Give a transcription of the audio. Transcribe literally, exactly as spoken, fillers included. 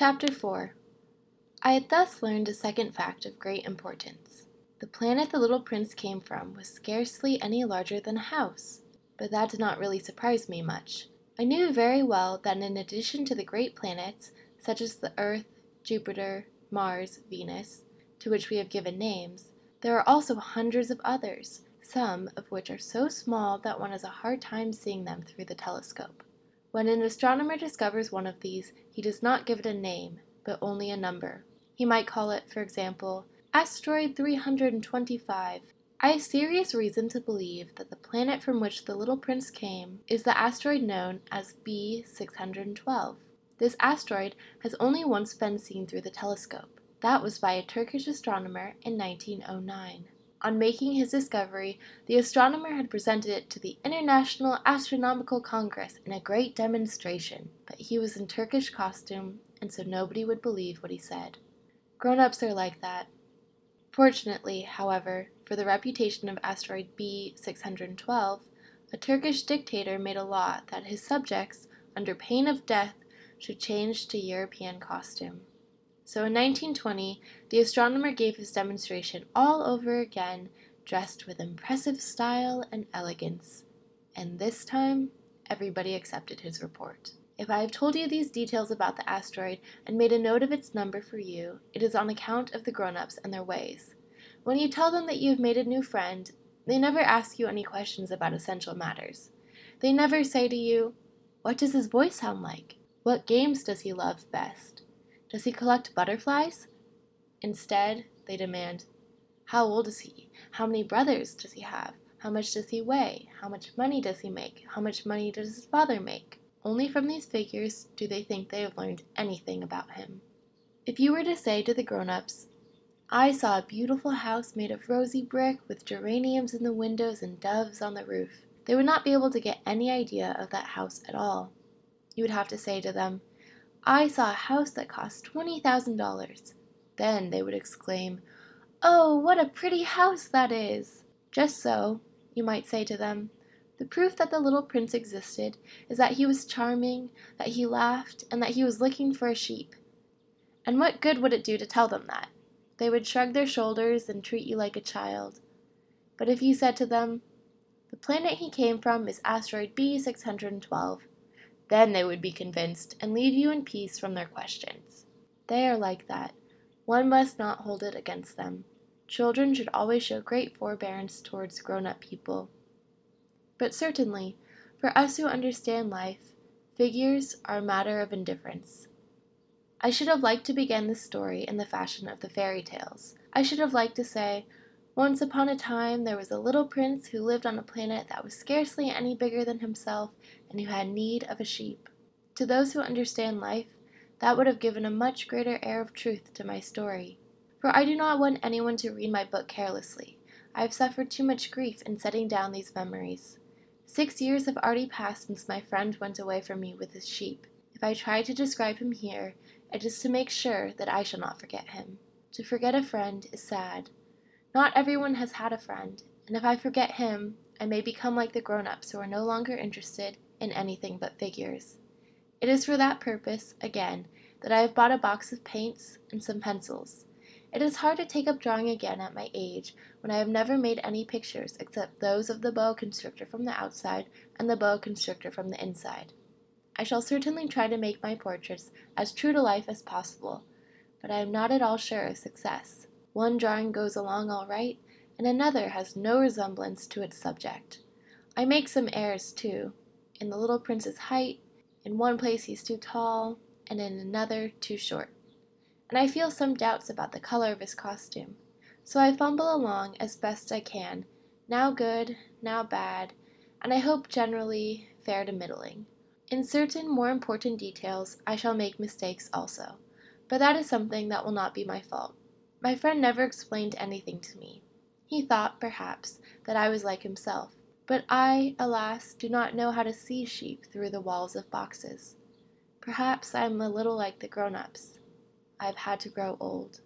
Chapter four. I had thus learned a second fact of great importance. The planet the little prince came from was scarcely any larger than a house, but that did not really surprise me much. I knew very well that in addition to the great planets, such as the Earth, Jupiter, Mars, Venus, to which we have given names, there are also hundreds of others, some of which are so small that one has a hard time seeing them through the telescope. When an astronomer discovers one of these, he does not give it a name, but only a number. He might call it, for example, Asteroid three hundred twenty-five. I have serious reason to believe that the planet from which the little prince came is the asteroid known as B six twelve. This asteroid has only once been seen through the telescope. That was by a Turkish astronomer in nineteen oh nine. On making his discovery, the astronomer had presented it to the International Astronomical Congress in a great demonstration, but he was in Turkish costume, and so nobody would believe what he said. Grown-ups are like that. Fortunately, however, for the reputation of asteroid B six twelve, a Turkish dictator made a law that his subjects, under pain of death, should change to European costume. So in nineteen twenty, the astronomer gave his demonstration all over again, dressed with impressive style and elegance. And this time, everybody accepted his report. If I have told you these details about the asteroid and made a note of its number for you, it is on account of the grown-ups and their ways. When you tell them that you have made a new friend, they never ask you any questions about essential matters. They never say to you, "What does his voice sound like? What games does he love best? Does he collect butterflies?" Instead, they demand, "How old is he? How many brothers does he have? How much does he weigh? How much money does he make? How much money does his father make?" Only from these figures do they think they have learned anything about him. If you were to say to the grown-ups, "I saw a beautiful house made of rosy brick with geraniums in the windows and doves on the roof," they would not be able to get any idea of that house at all. You would have to say to them, "I saw a house that cost twenty thousand dollars. Then they would exclaim, "Oh, what a pretty house that is!" Just so, you might say to them, the proof that the little prince existed is that he was charming, that he laughed, and that he was looking for a sheep. And what good would it do to tell them that? They would shrug their shoulders and treat you like a child. But if you said to them, "The planet he came from is asteroid B six twelve, then they would be convinced and leave you in peace from their questions. They are like that. One must not hold it against them. Children should always show great forbearance towards grown-up people. But certainly, for us who understand life, figures are a matter of indifference. I should have liked to begin this story in the fashion of the fairy tales. I should have liked to say, "Once upon a time there was a little prince who lived on a planet that was scarcely any bigger than himself and who had need of a sheep." To those who understand life, that would have given a much greater air of truth to my story. For I do not want anyone to read my book carelessly. I have suffered too much grief in setting down these memories. Six years have already passed since my friend went away from me with his sheep. If I try to describe him here, it is to make sure that I shall not forget him. To forget a friend is sad. Not everyone has had a friend, and if I forget him, I may become like the grown-ups who are no longer interested in anything but figures. It is for that purpose, again, that I have bought a box of paints and some pencils. It is hard to take up drawing again at my age, when I have never made any pictures except those of the boa constrictor from the outside and the boa constrictor from the inside. I shall certainly try to make my portraits as true to life as possible, but I am not at all sure of success. One drawing goes along all right, and another has no resemblance to its subject. I make some errors too, in the little prince's height. In one place he's too tall, and in another too short. And I feel some doubts about the color of his costume. So I fumble along as best I can, now good, now bad, and I hope generally fair to middling. In certain more important details, I shall make mistakes also, but that is something that will not be my fault. My friend never explained anything to me. He thought, perhaps, that I was like himself, but I, alas, do not know how to see sheep through the walls of boxes. Perhaps I am a little like the grown-ups. I've had to grow old.